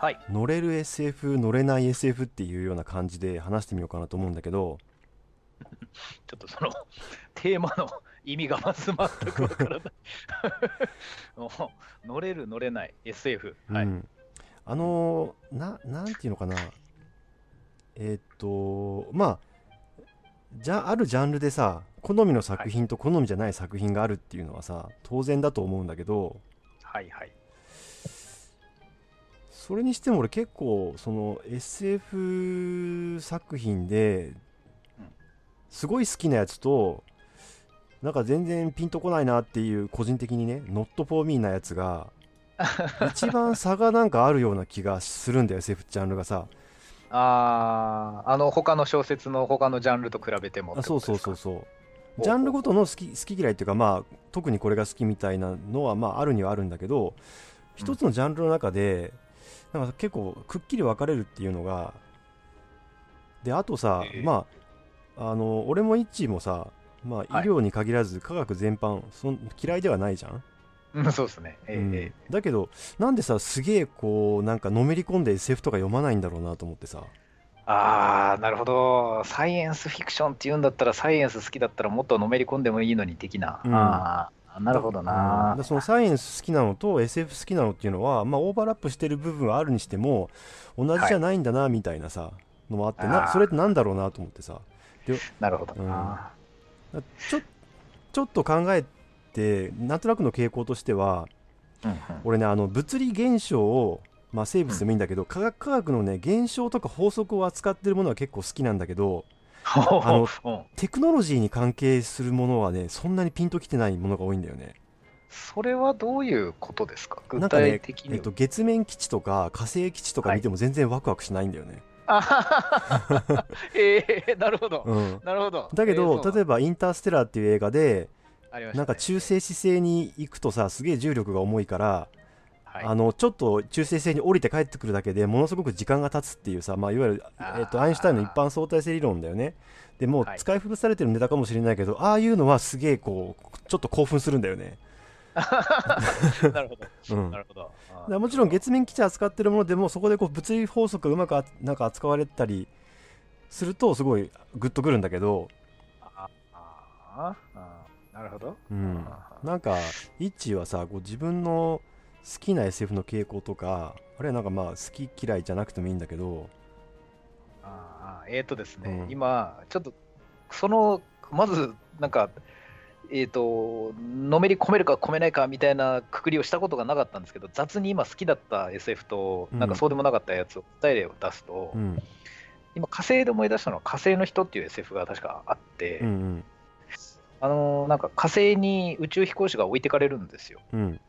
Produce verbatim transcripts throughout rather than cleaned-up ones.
はい、乗れる エスエフ 乗れない エスエフ っていうような感じで話してみようかなと思うんだけどちょっとそのテーマの意味がまず全くわからない乗れる乗れない エスエフ、はい、うん、あのー、な, なんていうのかなえっとまあじゃあるジャンルでさ好みの作品と好みじゃない作品があるっていうのはさ当然だと思うんだけど、はいはい、それにしても俺結構その エスエフ 作品ですごい好きなやつとなんか全然ピンとこないなっていう個人的にねノットフォーミーなやつが一番差がなんかあるような気がするんだよ エスエフ ジャンルがさあー、あの他の小説の他のジャンルと比べてもってことですか？あ、そうそうそうそう。ジャンルごとの好き、好き嫌いっていうか、まあ、特にこれが好きみたいなのは、まあ、あるにはあるんだけど、一つのジャンルの中で、うん、なんか結構くっきり分かれるっていうのがで、あとさ、えーまあ、あの俺もイッチもさ、まあ、医療に限らず科学全般、はい、その嫌いではないじゃん。うん、そうですね、えーうん、だけどなんでさすげえこうなんかのめり込んで エスエフ とか読まないんだろうなと思ってさあーなるほどサイエンスフィクションっていうんだったらサイエンス好きだったらもっとのめり込んでもいいのに的な、うん、ああなるほどな、うん、だそのサイエンス好きなのと エスエフ 好きなのっていうのは、まあ、オーバーラップしてる部分はあるにしても同じじゃないんだなみたいなさ、はい、のもあってなそれってなんだろうなと思ってさでなるほどな、うん、ちょ、ちょっと考えてでなんとなくの傾向としては、うんうん、俺ねあの物理現象を、まあ、生物でもいいんだけど、うん、科学、科学のね現象とか法則を扱ってるものは結構好きなんだけどあの、うん、テクノロジーに関係するものはねそんなにピンときてないものが多いんだよね。それはどういうことですか具体的に？なんかね、えっと、月面基地とか火星基地とか見ても全然ワクワクしないんだよね、はい。えー、なるほど、うん、なるほど。だけど、えー、例えばインターステラーっていう映画でね、なんか中性子星に行くとさすげえ重力が重いから、はい、あのちょっと中性子に降りて帰ってくるだけでものすごく時間が経つっていうさ、まあ、いわゆる、えー、とアインシュタインの一般相対性理論だよね。でもう使い古されてるネタかもしれないけど、はい、ああいうのはすげえこうちょっと興奮するんだよね。なるほど、うん、なるほど。だもちろん月面基地扱ってるものでもそこでこう物理法則がうまくなんか扱われたりするとすごいグッとくるんだけど。あああなるほど、うん、なんかイッチーはさこう自分の好きな エスエフ の傾向とかあるいはなんかまあ好き嫌いじゃなくてもいいんだけどあえっ、ー、とですね、うん、今ちょっとそのまずなんかえっ、ー、とのめり込めるか込めないかみたいなくくりをしたことがなかったんですけど雑に今好きだった エスエフ となんかそうでもなかったやつを答え例を出すと、うん、今火星で思い出したのは火星の人っていう エスエフ が確かあって、うんうん、あのー、なんか火星に宇宙飛行士が置いてかれるんですよ、うん、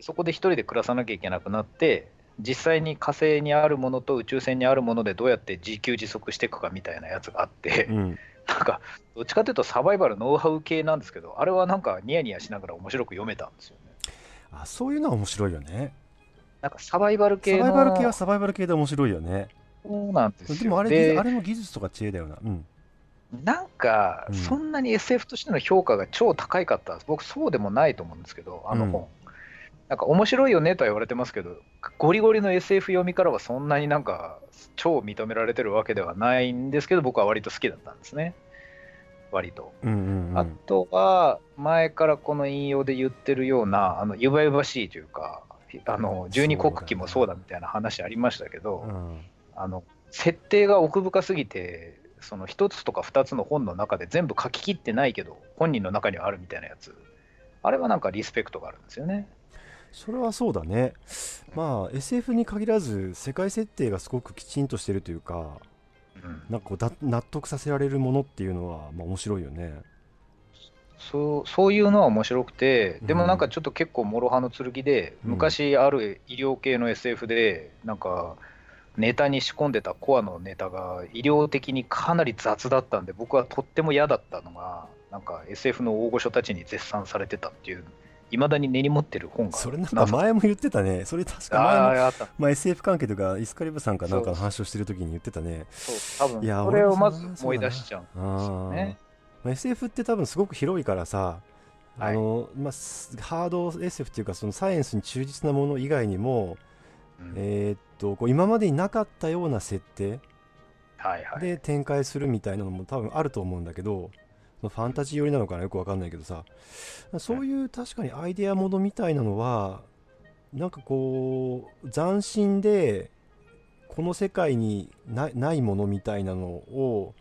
そこで一人で暮らさなきゃいけなくなって実際に火星にあるものと宇宙船にあるものでどうやって自給自足していくかみたいなやつがあって、うん、なんかどっちかというとサバイバルノウハウ系なんですけどあれはなんかニヤニヤしながら面白く読めたんですよね。あそういうのは面白いよね。なんかサバイバル系のサバイバル系はサバイバル系で面白いよね。そうなんですよ。でもあれ、で、あれも技術とか知恵だよな、うん。なんかそんなに エスエフ としての評価が超高いかったら、うん、僕そうでもないと思うんですけどあの本、うん、なんか面白いよねとは言われてますけどゴリゴリの エスエフ 読みからはそんなになんか超認められてるわけではないんですけど僕は割と好きだったんですね割と、うんうんうん。あとは前からこの引用で言ってるようなあのゆばゆばしいというかあの十二国旗もそうだみたいな話ありましたけど、うん、あの設定が奥深すぎてそのひとつとかふたつの本の中で全部書き切ってないけど本人の中にはあるみたいなやつあれはなんかリスペクトがあるんですよね。それはそうだね。まあ エスエフ に限らず世界設定がすごくきちんとしてるというか、うん、なんかこうだ納得させられるものっていうのはまあ面白いよね。そう、そういうのは面白くてでもなんかちょっと結構諸刃の剣で、うん、昔ある医療系の エスエフ でなんかネタに仕込んでたコアのネタが医療的にかなり雑だったんで僕はとっても嫌だったのがなんか エスエフ の大御所たちに絶賛されてたっていう未だに根に持ってる本が。それなんか前も言ってたね。それ確か前のああった、まあ、エスエフ 関係とかイスカリブさんかなんかの話をしてる時に言ってたね。そう多分それをまず思い出しちゃうんですよね。まあ、エスエフ って多分すごく広いからさあの、はいまあ、ハード エスエフ っていうかそのサイエンスに忠実なもの以外にも、うん、えーっととこう今までになかったような設定で展開するみたいなのも多分あると思うんだけど、ファンタジー寄りなのかな、よくわかんないけどさ、そういう確かにアイデアものみたいなのはなんかこう斬新でこの世界に な, ないものみたいなのを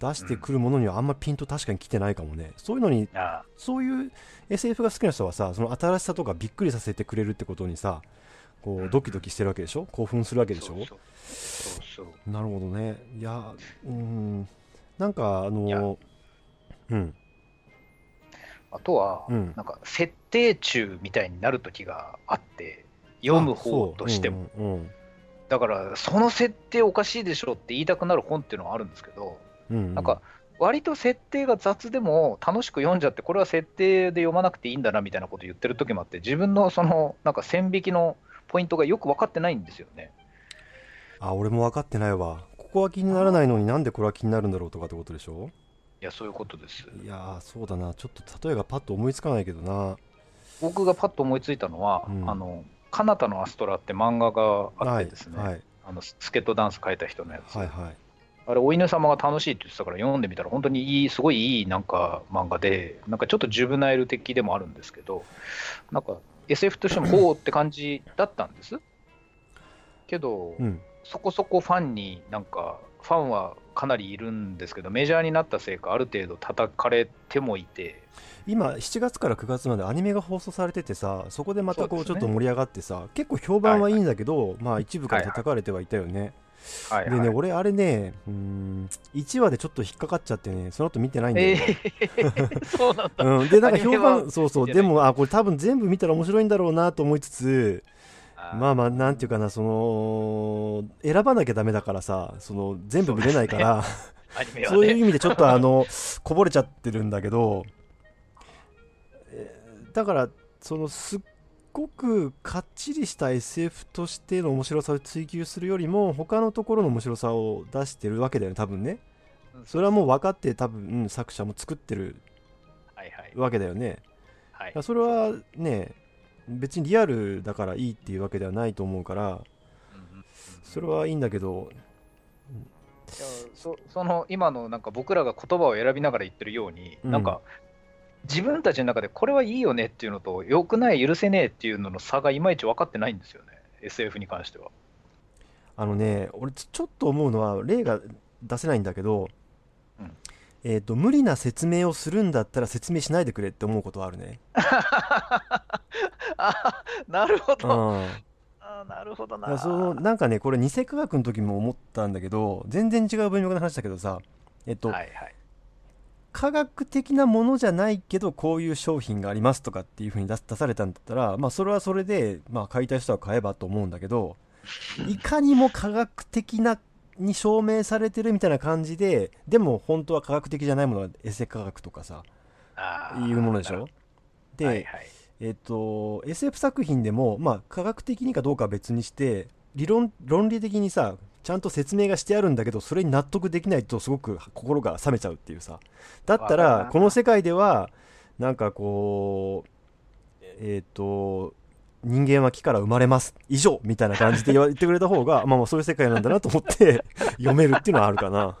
出してくるものにはあんまピンと確かに来てないかもね。そういうのに、そういう エスエフ が好きな人はさ、その新しさとかびっくりさせてくれるってことにさ、こうドキドキしてるわけでしょ、興奮するわけでしょ。そうそうそうそう、なるほどね。いや、うん、なんかあの、うん、あとは、うん、なんか設定中みたいになる時があって、読む方としても、うんうんうん、だからその設定おかしいでしょって言いたくなる本っていうのはあるんですけど、うんうん、なんか割と設定が雑でも楽しく読んじゃって、これは設定で読まなくていいんだなみたいなこと言ってる時もあって、自分のそのなんか線引きのポイントがよく分かってないんですよね。あ、俺も分かってないわ。ここは気にならないのになんでこれは気になるんだろうとかってことでしょ。いや、そういうことです。いや、そうだな、ちょっと例えがパッと思いつかないけどな。僕がパッと思いついたのは、うん、あの彼方のアストラって漫画があってですね、はいはい、あのスケートダンス描いた人のやつ、はいはい、あれお犬様が楽しいって言ってたから読んでみたら本当にいい、すごいいいなんか漫画で、なんかちょっとジュブナイル的でもあるんですけど、なんか エスエフ としてもほうって感じだったんですけど、うん、そこそこファンになんかファンはかなりいるんですけど、メジャーになったせいかある程度叩かれてもいて、今しちがつからくがつまでアニメが放送されててさ、そこでまたこうちょっと盛り上がってさ、ね、結構評判はいいんだけど、はいはい、まあ一部から叩かれてはいたよね、はいはい、でね、はいはい、俺あれね、うーん、いちわでちょっと引っかかっちゃってね、その後見てないんだよ、えー、そうなんだ、うん、でなんか評判、そうそう、でもあこれ多分全部見たら面白いんだろうなと思いつつ、まあまあなんていうかな、その選ばなきゃダメだからさ、その全部見れないからそうですね、アニメはね、そういう意味でちょっとあのこぼれちゃってるんだけど、だからそのすっごくかっちりした エスエフ としての面白さを追求するよりも他のところの面白さを出してるわけだよね、多分ね。それはもう分かって多分作者も作ってるわけだよね、はいはい、それはね別にリアルだからいいっていうわけではないと思うからそれはいいんだけど、うん、いや そ, その今のなんか僕らが言葉を選びながら言ってるように、うん、なんか自分たちの中でこれはいいよねっていうのと良くない許せねえっていうのの差がいまいち分かってないんですよね、 エスエフ に関しては。あのね、俺ちょっと思うのは例が出せないんだけど、うん、えーと、無理な説明をするんだったら説明しないでくれって思うことはあるねあ、なるほど、うん、あ、なるほどな。そのなんかね、これ偽科学の時も思ったんだけど、全然違う文脈の話だけどさ、えっと、はいはい、科学的なものじゃないけどこういう商品がありますとかっていう風に出されたんだったら、まあそれはそれで、まあ買いたい人は買えばと思うんだけど、いかにも科学的なに証明されてるみたいな感じで、でも本当は科学的じゃないものはエセ科学とかさ、いうものでしょ。で、はいはい、えっと エスエフ 作品でも、まあ、科学的にかどうかは別にして理論論理的にさちゃんと説明がしてあるんだけど、それに納得できないとすごく心が冷めちゃうっていうさ、だったらこの世界ではなんかこうえっと人間は木から生まれます以上みたいな感じで言ってくれた方がまあまあそういう世界なんだなと思って読めるっていうのはあるかな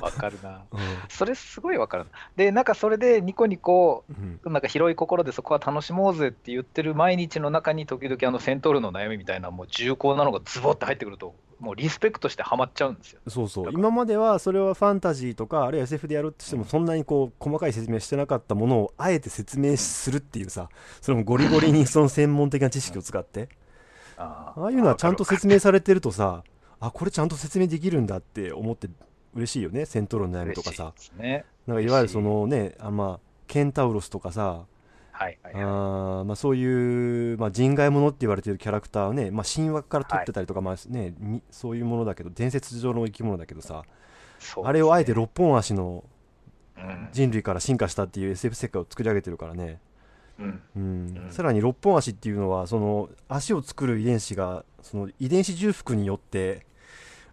わかるな、うん、それすごいわかる。でなんかそれでニコニコ、うん、なんか広い心でそこは楽しもうぜって言ってる毎日の中に時々あのセントールの悩みみたいなもう重厚なのがズボッと入ってくるともうリスペクトしてハマっちゃうんですよ。そうそう、今まではそれはファンタジーとかあるいは エスエフ でやるとしてもそんなにこう細かい説明してなかったものをあえて説明するっていうさ、それもゴリゴリにその専門的な知識を使ってああいうのはちゃんと説明されてるとさ、あこれちゃんと説明できるんだって思って嬉しいよね。セントロの悩みとかさ、ね、なんかいわゆるそのね、あ、まあ、ケンタウロスとかさ、はいはいはい、あまあ、そういう、まあ、人外者って言われてるキャラクターをね、まあ、神話から取ってたりとか、はい、まあね、そういうものだけど伝説上の生き物だけどさ、ね、あれをあえて六本足の人類から進化したっていう エスエフ 世界を作り上げてるからね、うんうんうん、さらに六本足っていうのはその足を作る遺伝子がその遺伝子重複によって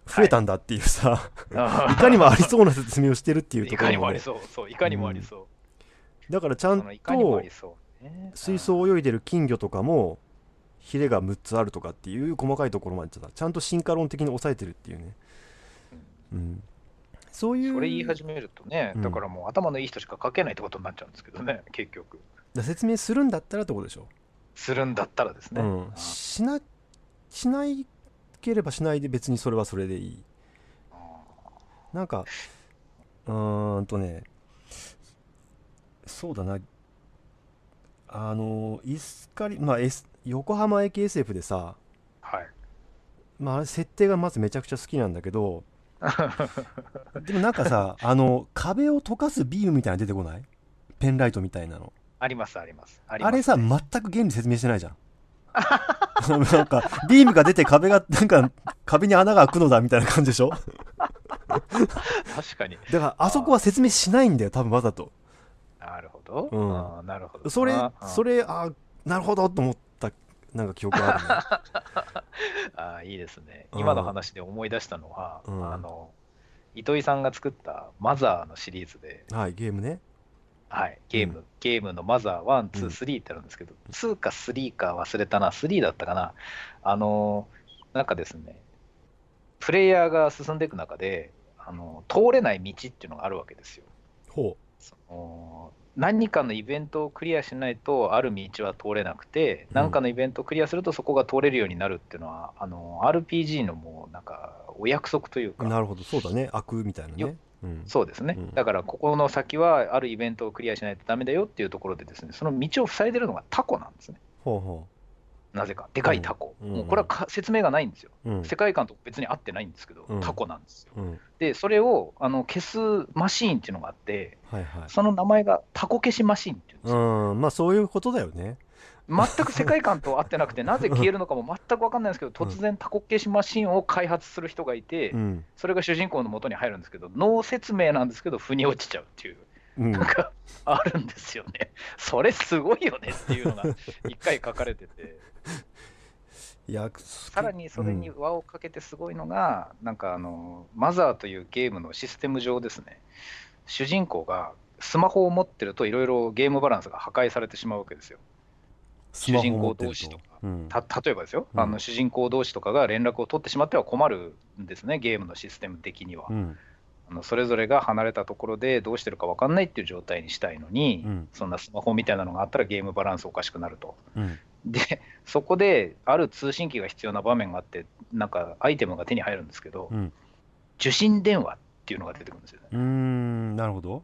増えたんだっていうさ、はい、いかにもありそうな説明をしてるっていうところも、ね、いかにもありそう、そういかにもありそう、うん、だからちゃんと水槽を泳いでる金魚とかもヒレがむっつあるとかっていう細かいところまでちゃんと進化論的に抑えてるっていうね、うん、そういうそれ言い始めるとね、うん、だからもう頭のいい人しか書けないってことになっちゃうんですけどね、結局説明するんだったらってことでしょ。するんだったらですね、うん、しなしないければしないで別にそれはそれでいい。なんかうーんとね、そうだな、あのイスカリ、まあ、S、横浜駅 エスエフ でさ、はい、まあ、あれ設定がまずめちゃくちゃ好きなんだけどでもなんかさ、あの壁を溶かすビームみたいなの出てこない？ペンライトみたいなのありますありますあります、ね、あれさ全く原理説明してないじゃんなんかビームが出て壁がなんか壁に穴が開くのだみたいな感じでしょ確かに。だからあそこは説明しないんだよ多分わざと。なるほど、うん、あなるほど、それそれあなるほどと思ったなんか記憶ある、ね、あいいですね。今の話で思い出したのは、うん、あの糸井さんが作ったマザーのシリーズで、はい、ゲームね、はい、ゲーム、うん、ゲームのマザーワン、ツー、スリーってあるんですけど、うん、にかさんか忘れたな、さんだったかな。あのなんかですね、プレイヤーが進んでいく中であの通れない道っていうのがあるわけですよ。ほう。その何かのイベントをクリアしないとある道は通れなくて、うん、何かのイベントをクリアするとそこが通れるようになるっていうのはあの アールピージー のもうなんかお約束というか。なるほど、そうだね、悪みたいなね。うん、そうですね、うん、だからここの先はあるイベントをクリアしないとダメだよっていうところでですね、その道を塞いでるのがタコなんですね。ほうほう。なぜかでかいタコ、うん、もうこれはか説明がないんですよ、うん、世界観と別に合ってないんですけど、うん、タコなんですよ、うん、でそれをあの消すマシーンっていうのがあって、はいはい、その名前がタコ消しマシーンっていうんですよ。うん、まあそういうことだよね。全く世界観と合ってなくてなぜ消えるのかも全く分かんないんですけど、突然タコ消しマシンを開発する人がいて、うん、それが主人公の元に入るんですけど、脳説明なんですけど腑に落ちちゃうっていう、うん、なんかあるんですよね。それすごいよねっていうのが一回書かれてていやさらにそれに輪をかけてすごいのが、うん、なんかあのマザーというゲームのシステム上ですね、主人公がスマホを持ってるといろいろゲームバランスが破壊されてしまうわけですよ。主人公同士とか、うん、た例えばですよ、うん、あの主人公同士とかが連絡を取ってしまっては困るんですね、ゲームのシステム的には、うん、あのそれぞれが離れたところでどうしてるか分かんないっていう状態にしたいのに、うん、そんなスマホみたいなのがあったらゲームバランスおかしくなると、うん、でそこである通信機が必要な場面があって、なんかアイテムが手に入るんですけど、うん、受信電話っていうのが出てくるんですよね。うーん、なるほど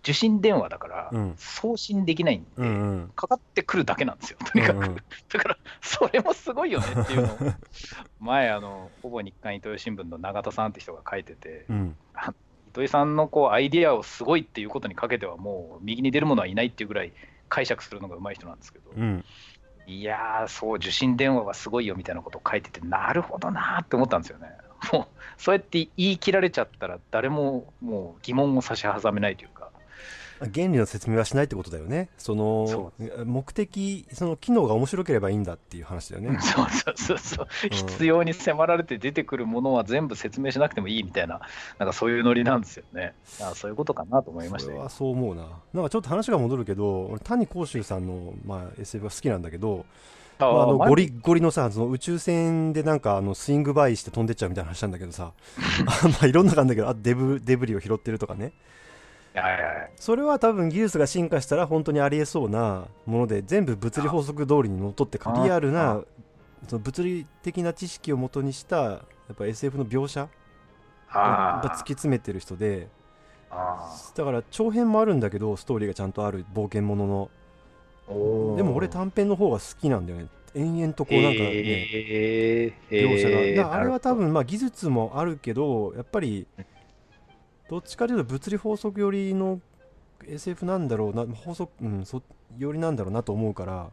受信電話だから送信できないんで、うんうん、かかってくるだけなんですよとにかく、うんうん、だからそれもすごいよねっていうのを前あのほぼ日刊糸井新聞の永田さんって人が書いてて、うん、糸井さんのこうアイディアをすごいっていうことにかけてはもう右に出る者はいないっていうぐらい解釈するのが上手い人なんですけど、うん、いやーそう受信電話はすごいよみたいなことを書いてて、なるほどなーって思ったんですよね。もうそうやって言い切られちゃったら誰ももう疑問を差し挟めないというか、原理の説明はしないってことだよね。その目的、その機能が面白ければいいんだっていう話だよね。そうそうそうそう、うん、必要に迫られて出てくるものは全部説明しなくてもいいみたいな、なんかそういうノリなんですよね。あ、そういうことかなと思いました。それはそう思うな。なんかちょっと話が戻るけど、俺谷幸秀さんの、まあ、エスエフ が好きなんだけど、あ、まあ、あのゴリッゴリのさ、その宇宙船でなんかあのスイングバイして飛んでっちゃうみたいな話なんだけどさあ、まあ、いろんな感じだけど、あ、デブ、デブリを拾ってるとかね、はいはい、それは多分技術が進化したら本当にありえそうなもので、全部物理法則通りにのっとってリアルなその物理的な知識をもとにしたやっぱ エスエフ の描写が突き詰めてる人で、だから長編もあるんだけどストーリーがちゃんとある冒険ものの、でも俺短編の方が好きなんだよね。延々とこうなんかね、えーえー、描写が、だからあれは多分まあ技術もあるけど、やっぱりどっちかというと物理法則寄りの エスエフ なんだろうな、法則、うん、そ寄りなんだろうなと思うから、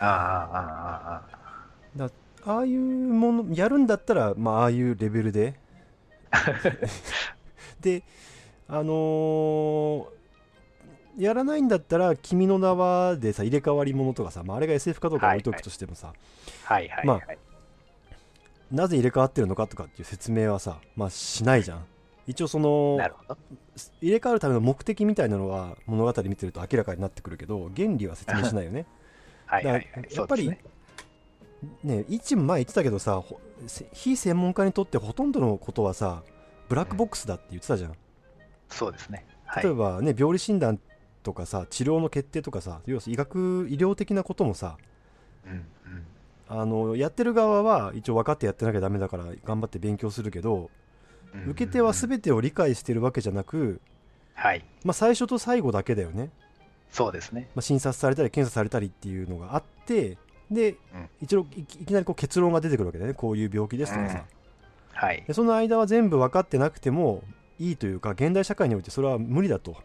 ああああああいうものやるんだったら、まあああいうレベルでであのー、やらないんだったら君の名はでさ、入れ替わりものとかさ、まあ、あれが エスエフ かどうか置いとくとしてもさ、はいはい、まあ、はいはいはい、なぜ入れ替わってるのかとかっていう説明はさ、まあしないじゃん。一応その入れ替わるための目的みたいなのは物語見てると明らかになってくるけど、原理は説明しないよね。はいはいはい、やっぱりね、一も前言ってたけどさ、非専門家にとってほとんどのことはさ、ブラックボックスだって言ってたじゃん。うん、そうですね。はい、例えばね、病理診断とかさ、治療の決定とかさ、要するに医学医療的なこともさ、うんうん、あのやってる側は一応分かってやってなきゃダメだから頑張って勉強するけど、うんうんうん、受け手は全てを理解してるわけじゃなく、はい、まあ、最初と最後だけだよね。そうですね。まあ、診察されたり検査されたりっていうのがあって、で、うん、一応 い, いきなりこう結論が出てくるわけだよね。こういう病気ですとかさ、うん、はい、でその間は全部分かってなくてもいいというか、現代社会においてそれは無理だと。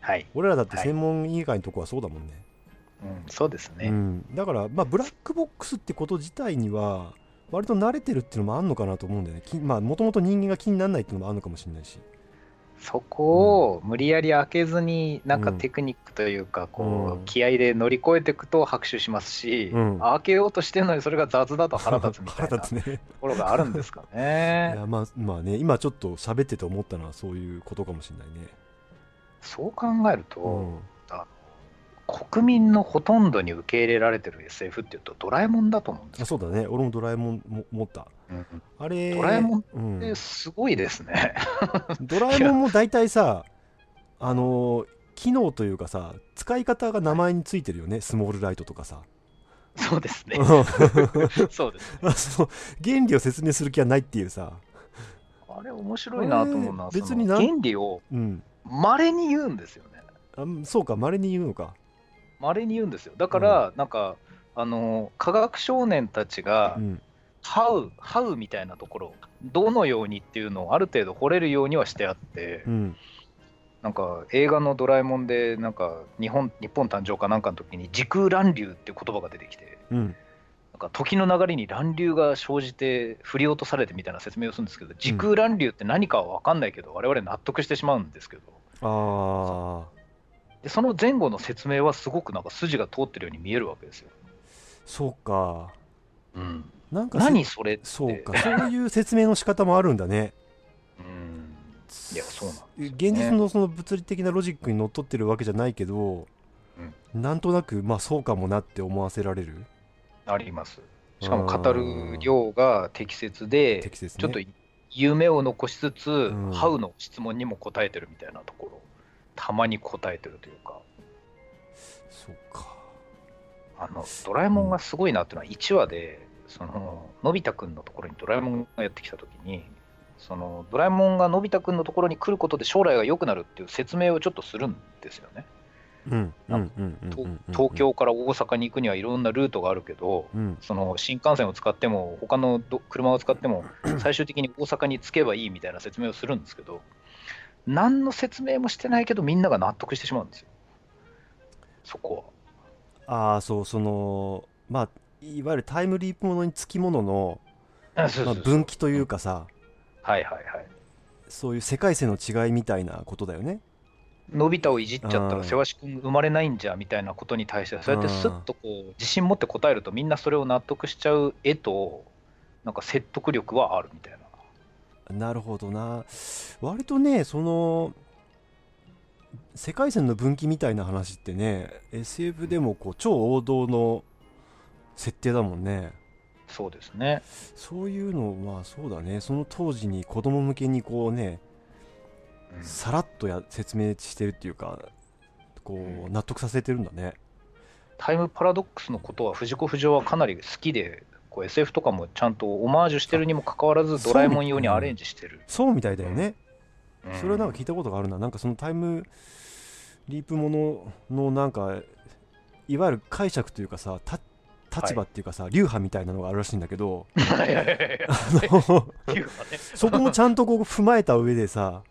はい、俺らだって専門以外のとこはそうだもんね。はい、うん、そうですね。うん、だから、まあ、ブラックボックスってこと自体には割と慣れてるっていうのもあるのかなと思うんだよね。き、まあ、もともと人間が気にならないっていうのもあるのかもしれないし、そこを無理やり開けずに、なんかテクニックというか、こう気合で乗り越えていくと拍手しますし、うん、開けようとしてるのにそれが雑だと腹立つみたいなところがあるんですかね。いや、まあ、まあね、今ちょっと喋ってて思ったのはそういうことかもしれないね。そう考えると、うん、あの国民のほとんどに受け入れられてる エスエフ っていうとドラえもんだと思うんですよ。そうだね、俺もドラえもんも持った、うん、あれドラえもんってすごいですね、うん、ドラえもんも大体さ、あの機能というかさ、使い方が名前についてるよね。スモールライトとかさ。そうですねそうですねその原理を説明する気はないっていうさ、あれ面白いなと思うな。別にな、原理を、うん、稀に言うんですよね。あ、そうか、稀に言うのか。稀に言うんですよ。だから、うん、なんかあの科学少年たちが、うん、How How みたいなところ、どのようにっていうのをある程度掘れるようにはしてあって、うん、なんか映画のドラえもんでなんか日本日本誕生かなんかの時に時空乱流っていう言葉が出てきて、うん、なんか時の流れに乱流が生じて振り落とされてみたいな説明をするんですけど、時空乱流って何かは分かんないけど、我々納得してしまうんですけど。あでその前後の説明はすごくなんか筋が通ってるように見えるわけですよ。そうか、うん、なんか何それって、そうかそういう説明の仕方もあるんだねうんいやそうなん、ね、現実のその物理的なロジックにのっとってるわけじゃないけど、うん、なんとなくまあそうかもなって思わせられるあります。しかも語る量が適切で、適切、ね、ちょっと夢を残しつつ、うん、ハウの質問にも答えてるみたいなところ、たまに答えてるというか。そうか、あのドラえもんがすごいなっていうのはいちわで、そののび太くんのところにドラえもんがやってきたときに、そのドラえもんがのび太くんのところに来ることで将来が良くなるっていう説明をちょっとするんですよね。東京から大阪に行くにはいろんなルートがあるけど、うん、その新幹線を使っても他の車を使っても最終的に大阪に着けばいいみたいな説明をするんですけど、何の説明もしてないけどみんなが納得してしまうんですよ、そこは。ああ、そう、そのまあいわゆるタイムリープものにつきものの、まあ、分岐というかさ、うん、はいはいはい、そういう世界線の違いみたいなことだよね。のび太をいじっちゃったらせわし君生まれないんじゃみたいなことに対して、そうやってスッとこう自信持って答えるとみんなそれを納得しちゃう絵と、なんか説得力はあるみたいな。なるほどな。割とね、その世界線の分岐みたいな話ってね、 エスエフ でもこう超王道の設定だもんね。そうですね。そういうの、まあそうだね、その当時に子供向けにこうね、さらっとや説明してるっていうか、こう納得させてるんだね、うん、タイムパラドックスのことは藤子不二雄はかなり好きで、こう エスエフ とかもちゃんとオマージュしてるにもかかわらずドラえもん用にアレンジしてる。そうみたいだよね、うん、それはなんか聞いたことがあるな。なんかそのタイムリープもののなんかいわゆる解釈というかさ、た立場っていうかさ、はい、流派みたいなのがあるらしいんだけどそこもちゃんとこう踏まえた上でさ、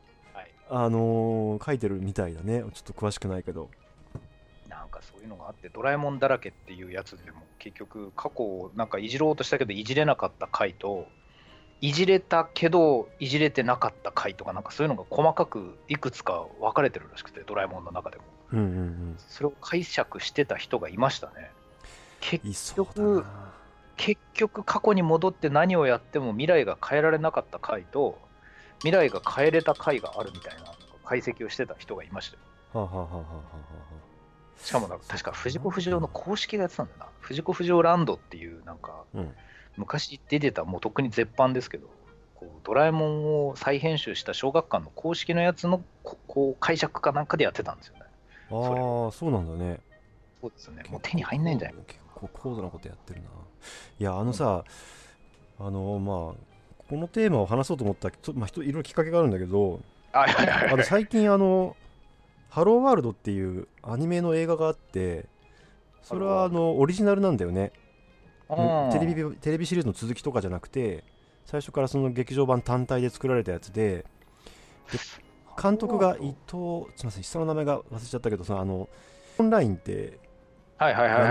あのー、書いてるみたいだね。ちょっと詳しくないけど、なんかそういうのがあって、ドラえもんだらけっていうやつでも結局過去をなんかいじろうとしたけどいじれなかった回と、いじれたけどいじれてなかった回とか、なんかそういうのが細かくいくつか分かれてるらしくて、ドラえもんの中でも、うんうんうん、それを解釈してた人がいましたね。結局結局過去に戻って何をやっても未来が変えられなかった回と、未来が変えれた回があるみたいな解析をしてた人がいましたよ。はあはあはあはあはあ。しかもなんか確か藤子不二雄の公式がやってたんだな、藤子不二雄ランドっていうなんか、うん、昔出てたもうとっくに絶版ですけど、こうドラえもんを再編集した小学館の公式のやつのここう解釈かなんかでやってたんですよね。ああ、そうなんだね。そうですね。もう手に入んないんじゃないか。結構高度なことやってるな。いやあのさ、うん、あのまあこのテーマを話そうと思ったちょ、まあ、いろいろきっかけがあるんだけど、あの最近あのハローワールドっていうアニメの映画があって、それはあのオリジナルなんだよね。テレビ、テレビシリーズの続きとかじゃなくて最初からその劇場版単体で作られたやつで、で監督が伊藤、すみません下の名前が忘れちゃったけど、そのあのオンラインってラ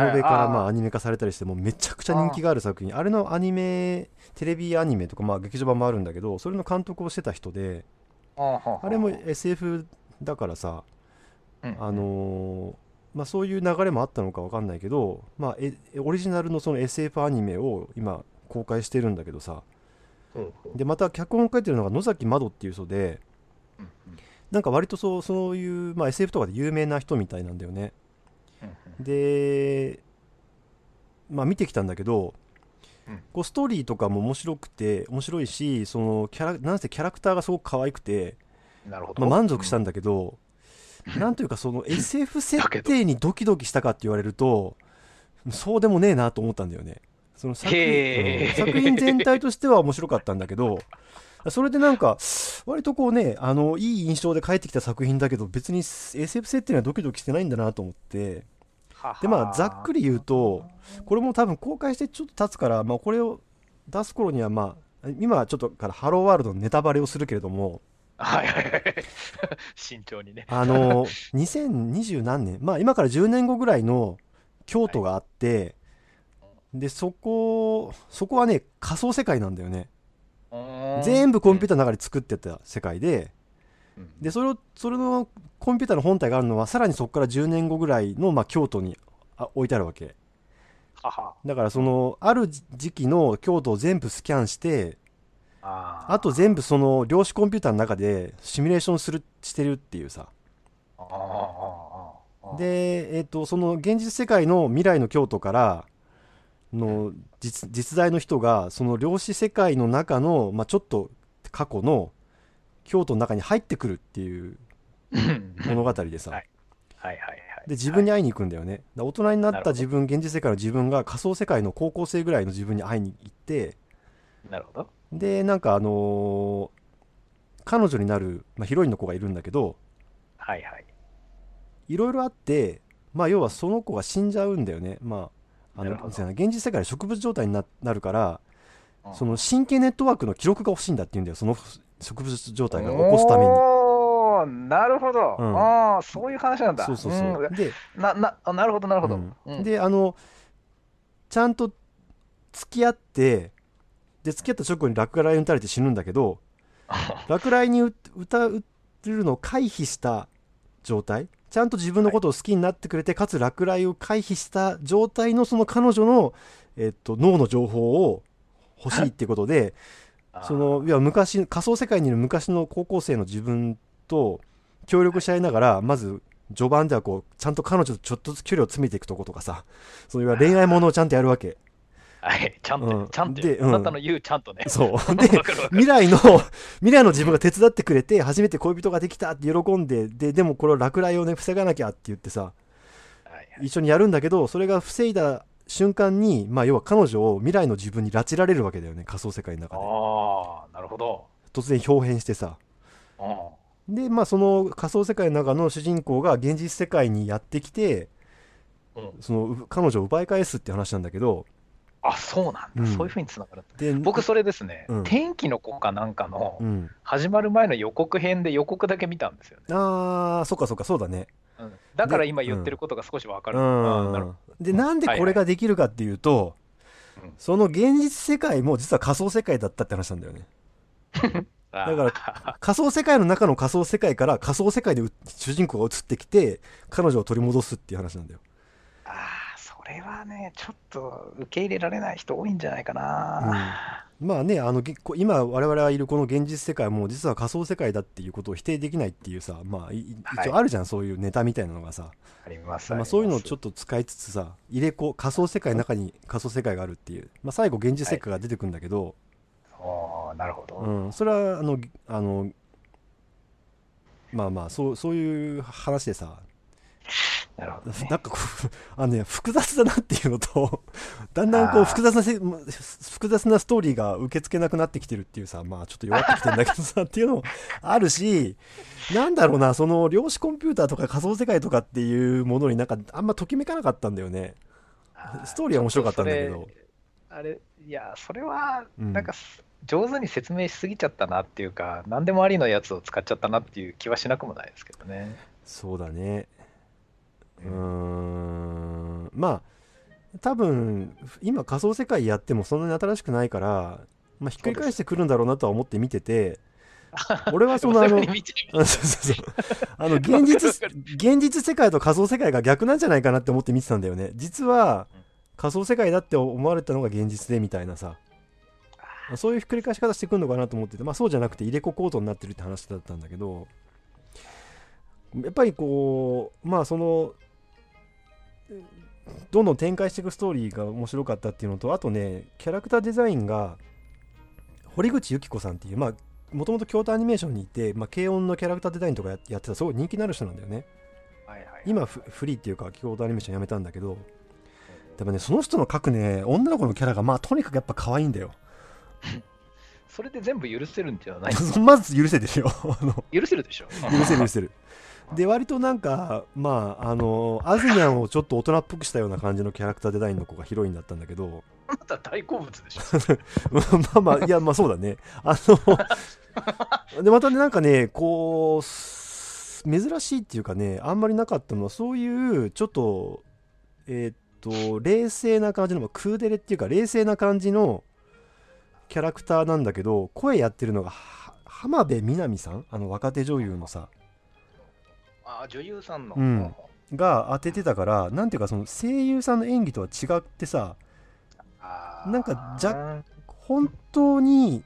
ノベからまあアニメ化されたりして、もうめちゃくちゃ人気がある作品、あれのアニメテレビアニメとかまあ劇場版もあるんだけど、それの監督をしてた人で、あれも エスエフ だからさ、あのまあそういう流れもあったのか分かんないけど、まあオリジナルのその エスエフ アニメを今公開してるんだけどさ、でまた脚本を書いてるのが野崎まどっていう人で、なんか割とそうそういうまあ エスエフ とかで有名な人みたいなんだよね。でまあ見てきたんだけど、こうストーリーとかも面白くて面白いし、そのキャラなんせキャラクターがすごく可愛くて、なるほど、まあ満足したんだけど、なんというかその エスエフ 設定にドキドキしたかって言われるとそうでもねえなと思ったんだよね。その作品、作品全体としては面白かったんだけど、それでなんか割とこうね、あのいい印象で帰ってきた作品だけど、別に エスエフ 設定にはドキドキしてないんだなと思って、でまあざっくり言うと、これも多分公開してちょっと経つから、まあ、これを出す頃にはまあ今はちょっとからハローワールドのネタバレをするけれども、はいはいはい、慎重にね、あのにせんにじゅう何年、まあ今からじゅうねんごぐらいの京都があって、はい、でそこそこはね仮想世界なんだよね。全部コンピューターの中で作ってた世界で、うん、でそれをそれのコンピューターの本体があるのはさらにそこからじゅうねんごぐらいの、まあ、京都にあ置いてあるわけ。ははだからそのある時期の京都を全部スキャンして、ああと全部その量子コンピューターの中でシミュレーションするしてるっていうさ。ああで、えー、とその現実世界の未来の京都からの 実, 実在の人がその量子世界の中の、まあ、ちょっと過去の京都の中に入ってくるっていう物語でさ、自分に会いに行くんだよね。だ大人になった自分、現実世界の自分が仮想世界の高校生ぐらいの自分に会いに行って、なるほど、でなんかあのー、彼女になる、まあ、ヒロインの子がいるんだけど、はいはい、いろいろあって、まあ、要はその子が死んじゃうんだよね。まああの現実世界で植物状態に な, なるから、うん、その神経ネットワークの記録が欲しいんだっていうんだよ、その植物状態が起こすために。おー、なるほど、うん、ああそういう話なんだ。そうそうそう、うん、で な, な, なるほどなるほど、うんうん、であのちゃんと付き合って、で付き合った直後に落雷に打たれて死ぬんだけど落雷に 打, 打たれるのを回避した状態、ちゃんと自分のことを好きになってくれて、はい、かつ落雷を回避した状態のその彼女の、えっと、脳の情報を欲しいっていうことでそのいや昔仮想世界にいる昔の高校生の自分と協力し合いながら、まず序盤ではこうちゃんと彼女とちょっとずつ距離を詰めていくとことかさ、そういう恋愛ものをちゃんとやるわけ。はい、ちゃんと、うん、ちゃんと、うん、あなたの言うちゃんとね。そうで未来の未来の自分が手伝ってくれて初めて恋人ができたって喜んで、ででもこれ落雷をね防がなきゃって言ってさ、はいはい、一緒にやるんだけど、それが防いだ瞬間に、まあ、要は彼女を未来の自分に拉致られるわけだよね、仮想世界の中で。ああ、なるほど。突然豹変してさ、うん、でまあその仮想世界の中の主人公が現実世界にやってきて、うん、その彼女を奪い返すって話なんだけど。あ、そうなんだ、うん、そういう風につながる。で僕それですね、うん、天気の子かなんかの始まる前の予告編で予告だけ見たんですよね、うん、ああそっかそっか、そうだね、うん、だから今言ってることが少し分かる。でなんでこれができるかっていうと、はいはい、その現実世界も実は仮想世界だったって話なんだよねだから仮想世界の中の仮想世界から仮想世界で主人公が移ってきて彼女を取り戻すっていう話なんだよ。ああこれはねちょっと受け入れられない人多いんじゃないかな、まあね、あの今我々がいるこの現実世界も実は仮想世界だっていうことを否定できないっていうさ、まあ、い一応あるじゃん、はい、そういうネタみたいなのがさあります、まあ、そういうのをちょっと使いつつさ、入れ子仮想世界の中に仮想世界があるっていう、まあ、最後現実世界が出てくるんだけど、はい、あなるほど、うん、それはあのあのまあまあそう、そういう話でさ、なるほどね、なんかこうあの、ね、複雑だなっていうのとだんだんこう複雑なせ複雑なストーリーが受け付けなくなってきてるっていうさ、まあちょっと弱ってきてるんだけどさっていうのもあるし、なんだろうな、その量子コンピューターとか仮想世界とかっていうものになんかあんまときめかなかったんだよね。ストーリーは面白かったんだけど、あれいやそれはなんか、うん、上手に説明しすぎちゃったなっていうか、何でもありのやつを使っちゃったなっていう気はしなくもないですけどね。そうだね。うーん、まあ多分今仮想世界やってもそんなに新しくないから、まあ、ひっくり返してくるんだろうなとは思って見てて、俺はそのあの現実現実世界と仮想世界が逆なんじゃないかなって思って見てたんだよね。実は仮想世界だって思われたのが現実でみたいなさ、そういうひっくり返し方してくるのかなと思ってて、まあ、そうじゃなくて入れ子コートになってるって話だったんだけど、やっぱりこうまあそのどんどん展開していくストーリーが面白かったっていうのと、あとねキャラクターデザインが堀口由紀子さんっていう、まあもともと京都アニメーションにいて、まあ、軽音のキャラクターデザインとかやってたすごい人気のある人なんだよね、はいはいはい、今フリーっていうか京都アニメーションやめたんだけど、でもねその人の描くね女の子のキャラがまあとにかくやっぱ可愛いんだよそれで全部許せるんじゃないまず許せるでしょ許せるでしょ許せる許せるで割となんかまああのアズニャンをちょっと大人っぽくしたような感じのキャラクターデザインの子がヒロインだったんだけど、また大好物でしょまあまあいやまあそうだねあのでまたねなんかねこう珍しいっていうかね、あんまりなかったのはそういうちょっとえー、っと冷静な感じのクーデレっていうか冷静な感じのキャラクターなんだけど、声やってるのが浜辺美波さん、あの若手女優のさあ女優さんの、うん、が当ててたから、なんていうかその声優さんの演技とは違ってさ、なんかじゃ本当に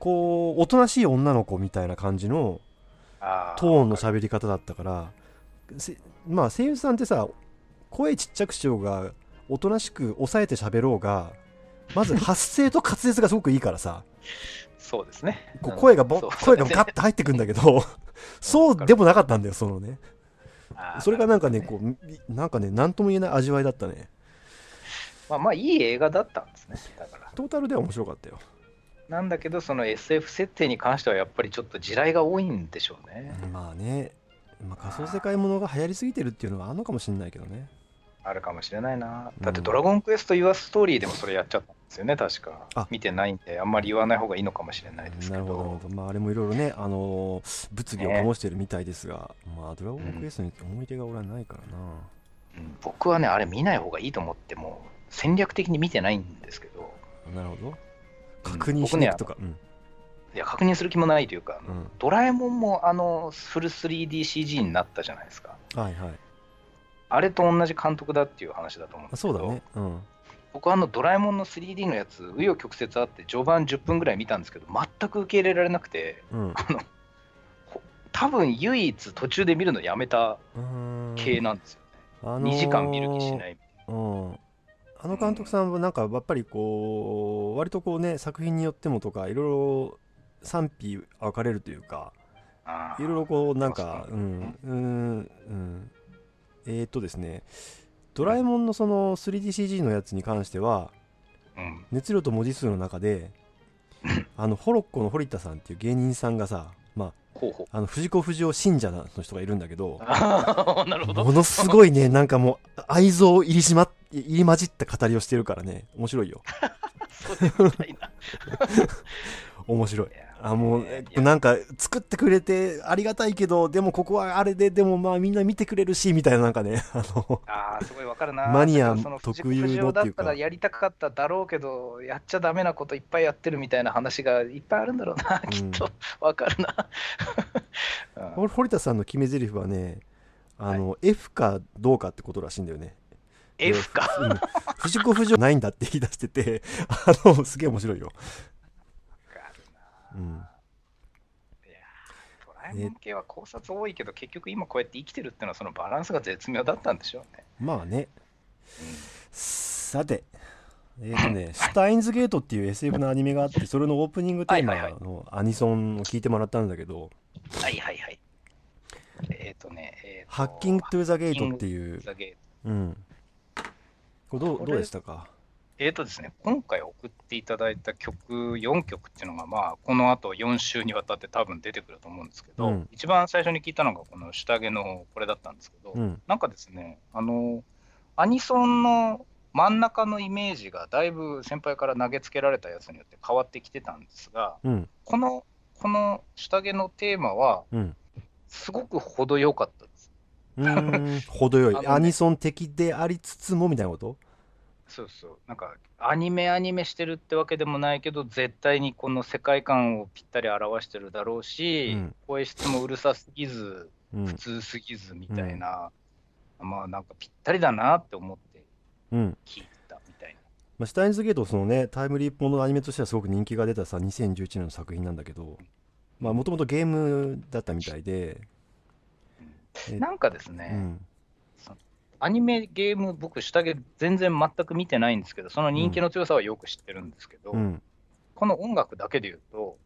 こうおとなしい女の子みたいな感じのトーンの喋り方だったから、まあ声優さんってさ声ちっちゃくしようがおとなしく抑えて喋ろうがまず発声と滑舌がすごくいいからさそうですね、こう声がボ、うん、声がガッと入ってくるんだけどそうでもなかったんだよそのね。それがなんかねこうなんかね何とも言えない味わいだったね。まあまあいい映画だったんですね。だからトータルでは面白かったよ。なんだけどその エスエフ 設定に関してはやっぱりちょっと地雷が多いんでしょうね。まあね、まあ、仮想世界ものが流行りすぎてるっていうのはあるのかもしれないけどね。あるかもしれないな。だってドラゴンクエストユアストーリーでもそれやっちゃったんですよね、うん、確か見てないんであんまり言わない方がいいのかもしれないですけど、なるほど、まあ、あれもいろいろね、あのー、物議を醸してるみたいですが、ね、まあ、ドラゴンクエストに思い出が俺はないからな、うんうん、僕はねあれ見ない方がいいと思っても戦略的に見てないんですけど、なるほど、確認しに行くとか、うん、いや確認する気もないというか、うん、ドラえもんもあのフル スリーディーシージー になったじゃないですか、はいはい、あれと同じ監督だっていう話だと思うんですけど、そうだね、うん、僕はあのドラえもんの スリーディー のやつ紆余曲折あって序盤じゅっぷんぐらい見たんですけど全く受け入れられなくて、うん、あの多分唯一途中で見るのやめた系なんですよね、あのー、にじかん見る気しないみたいな、うん、あの監督さんはなんかやっぱりこう割とこうね作品によってもとかいろいろ賛否分かれるというか、いろいろこうなんかうんうんうん、えーとですね、ドラえもんのその スリーディーシージー のやつに関しては、うん、熱量と文字数の中であのホロッコの堀田さんっていう芸人さんがさ、まあ、ほうほうあの藤子不二雄信者の人がいるんだけど、あなるほど、ものすごいねなんかもう愛憎入りしま入り混じった語りをしてるからね面白いよそれみたいな面白い、あもうなんか作ってくれてありがたいけどでもここはあれででもまあみんな見てくれるしみたいな、なんかねあのあすごいわかるな、マニア特有のっていうかやりたかっただろうけどやっちゃダメなこといっぱいやってるみたいな話がいっぱいあるんだろうな、うん、きっとわかるな、うん、堀田さんの決め台詞はねあの、はい、F かどうかってことらしいんだよね。F か、うん、藤子不二雄ないんだって言い出しててあのすげえ面白いよ。うん、いやドラえもん系は考察多いけど、ね、結局今こうやって生きてるっていうのはそのバランスが絶妙だったんでしょうね。まあね、うん、さてえーとね、シュタインズゲートっていう エスエフ のアニメがあって、それのオープニングテーマのアニソンを聞いてもらったんだけど、はいはいはい、えっとね、えー、とハッキング・トゥ・ザ・ゲートっていう、うん、これどう、どうでしたか。えーとですね、今回送っていただいた曲よんきょくっていうのが、まあ、このあとよんしゅうにわたって多分出てくると思うんですけど、うん、一番最初に聞いたのがこの下着のこれだったんですけど、うん、なんかですね、あのアニソンの真ん中のイメージがだいぶ先輩から投げつけられたやつによって変わってきてたんですが、うん、このこの下着のテーマはすごく程よかったです。うーん程よい、ね、アニソン的でありつつもみたいなこと。そうそう、なんかアニメアニメしてるってわけでもないけど、絶対にこの世界観をぴったり表してるだろうし、うん、声質もうるさすぎず、うん、普通すぎずみたいな、うん、まあなんかぴったりだなって思ってうん、聞いたみたいな。まあ、シュタインズゲートそのねタイムリープものアニメとしてはすごく人気が出たさにせんじゅういちねんの作品なんだけど、もともとゲームだったみたいで、うん、なんかですね、うん、アニメゲーム僕下着全然全く見てないんですけど、その人気の強さはよく知ってるんですけど、うん、この音楽だけで言うと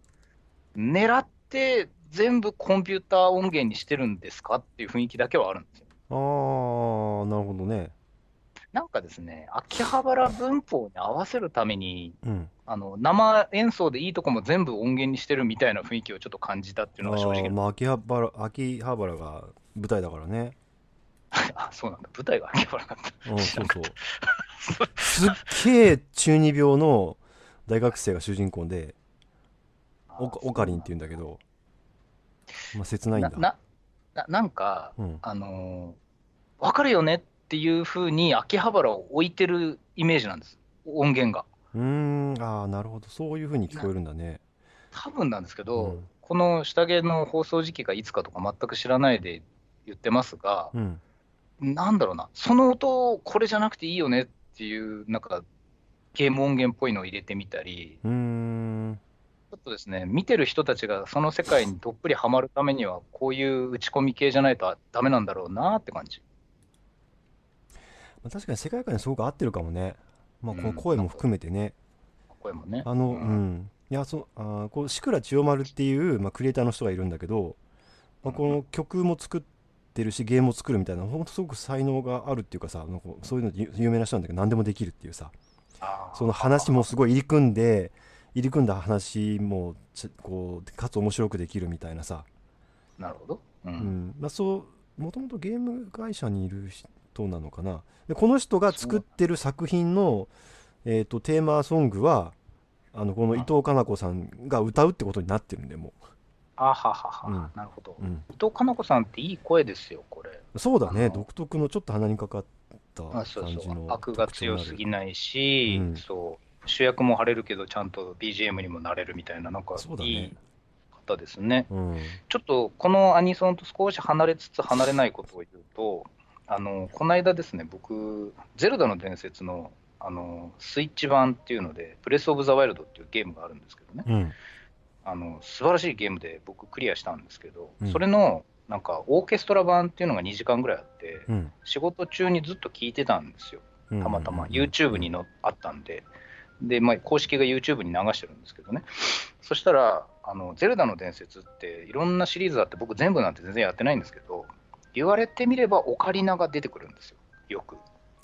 狙って全部コンピューター音源にしてるんですかっていう雰囲気だけはあるんですよ。あーなるほどね。なんかですね、秋葉原文法に合わせるために、うん、あの生演奏でいいとこも全部音源にしてるみたいな雰囲気をちょっと感じたっていうのが正直。あ、まあ、秋葉原、秋葉原が舞台だからね。あ、そうなんだ、舞台が秋葉原だった。うん、そうそうすっげえ中二病の大学生が主人公で、オカリンっていうんだけど、まあ、切ないんだ。な、な、なんか、うん、あのー、わかるよねってっていう風に秋葉原を置いてるイメージなんです、音源が。うーん、あーなるほど、そういう風に聞こえるんだね。多分なんですけど、うん、この下着の放送時期がいつかとか全く知らないで言ってますが、うん、なんだろうな、その音をこれじゃなくていいよねっていうなんかゲーム音源っぽいのを入れてみたり、うーんちょっとですね、見てる人たちがその世界にどっぷりハマるためにはこういう打ち込み系じゃないとダメなんだろうなって感じ。確かに世界観にすごく合ってるかもね。まあ、この声も含めてね、うん、声もね、あの、うんうん、いやそあこう志倉千代丸っていう、まあ、クリエイターの人がいるんだけど、まあ、この曲も作ってるしゲームも作るみたいな、ほんとすごく才能があるっていうかさ、なんかそういうの有名な人なんだけど何でもできるっていうさ、その話もすごい入り組んで入り組んだ話もこうかつ面白くできるみたいなさ。なるほど、うんうん、まあ、そうもともとゲーム会社にいる人そうなのかな。でこの人が作ってる作品の、えー、とテーマソングはあのこの伊藤かな子さんが歌うってことになってるんで、もうあははは、うん、なるほど、うん、伊藤かな子さんっていい声ですよこれ。そうだね、独特のちょっと鼻にかかった感じの。そうそう、悪が強すぎないし、うん、そう主役も張れるけどちゃんと ビージーエム にもなれるみたいな、なんかいい方です ね, ね、うん、ちょっとこのアニソンと少し離れつつ離れないことを言うと、あのこの間ですね、僕ゼルダの伝説 の, あのスイッチ版っていうのでブレスオブザワイルドっていうゲームがあるんですけどね、うん、あの素晴らしいゲームで僕クリアしたんですけど、うん、それのなんかオーケストラ版っていうのがにじかんぐらいあって、うん、仕事中にずっと聴いてたんですよ、たまたま YouTube にのあったんで、で、まあ、公式が YouTube に流してるんですけどね。そしたらあのゼルダの伝説っていろんなシリーズあって、僕全部なんて全然やってないんですけど、言われてみればオカリナが出てくるんですよ、よく。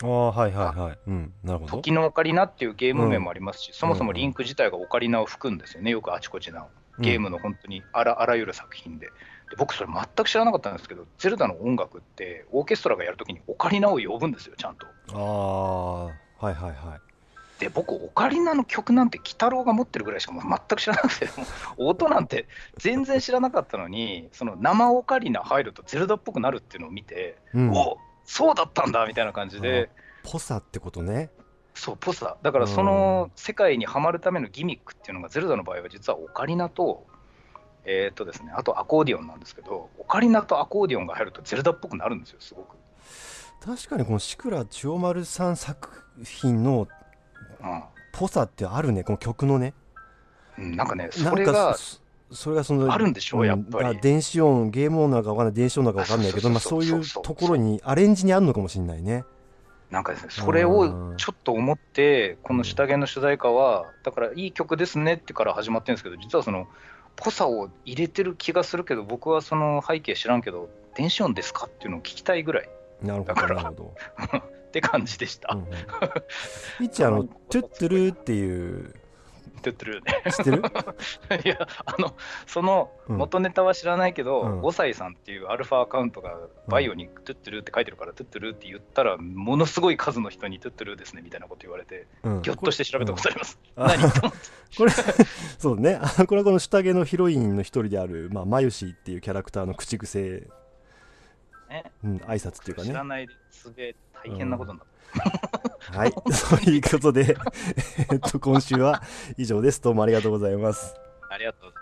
ああ、はいはいはい、うん、なるほど。時のオカリナっていうゲーム名もありますし、うん、そもそもリンク自体がオカリナを吹くんですよね、よくあちこちなゲームの本当にあら、うん、あらゆる作品で。で僕それ全く知らなかったんですけど、ゼルダの音楽ってオーケストラがやるときにオカリナを呼ぶんですよ、ちゃんと。ああ、はいはいはい。で僕オカリナの曲なんて鬼太郎が持ってるぐらいしかもう全く知らなくて、音なんて全然知らなかったのに、その生オカリナ入るとゼルダっぽくなるっていうのを見て、うん、おそうだったんだみたいな感じで。ポサってことね。そうポサだから、その世界にはまるためのギミックっていうのがゼルダの場合は実はオカリナとえー、っとですねあとアコーディオンなんですけど、オカリナとアコーディオンが入るとゼルダっぽくなるんですよ、すごく。確かにこの志倉千代丸さん作品のぽさってあるね、この曲のね、うん、なんかね、それがそれがそのあるんでしょう、やっぱり電子音、ゲーム音なのかわかんない、電子音なのかわかんないけど、まあそういうところにアレンジにあるのかもしれないね。なんかですね、それをちょっと思ってこの下弦の主題歌はだからいい曲ですねってから始まってるんですけど、実はそのぽさを入れてる気がするけど、僕はその背景知らんけど電子音ですかっていうのを聞きたいぐらい。なるほどなるほどって感じでした。みっちゃん、あのトゥットゥルーっていうトゥットゥルーね。知ってる？いや、あのその元ネタは知らないけど、五歳さんっていうアルファアカウントがバイオにトゥットゥルーって書いてるから、トゥットゥルーって言ったらものすごい数の人にトゥットゥルーですねみたいなこと言われて、ぎょっとして調べたことあります。何と思って。これそうね。これはこの下着のヒロインの一人であるまあマユシっていうキャラクターの口癖。うん、挨拶っていうかね、知らないですげえ大変なことになった、うん、はいということで、えっと今週は以上です。どうもありがとうございます。ありがとうございます。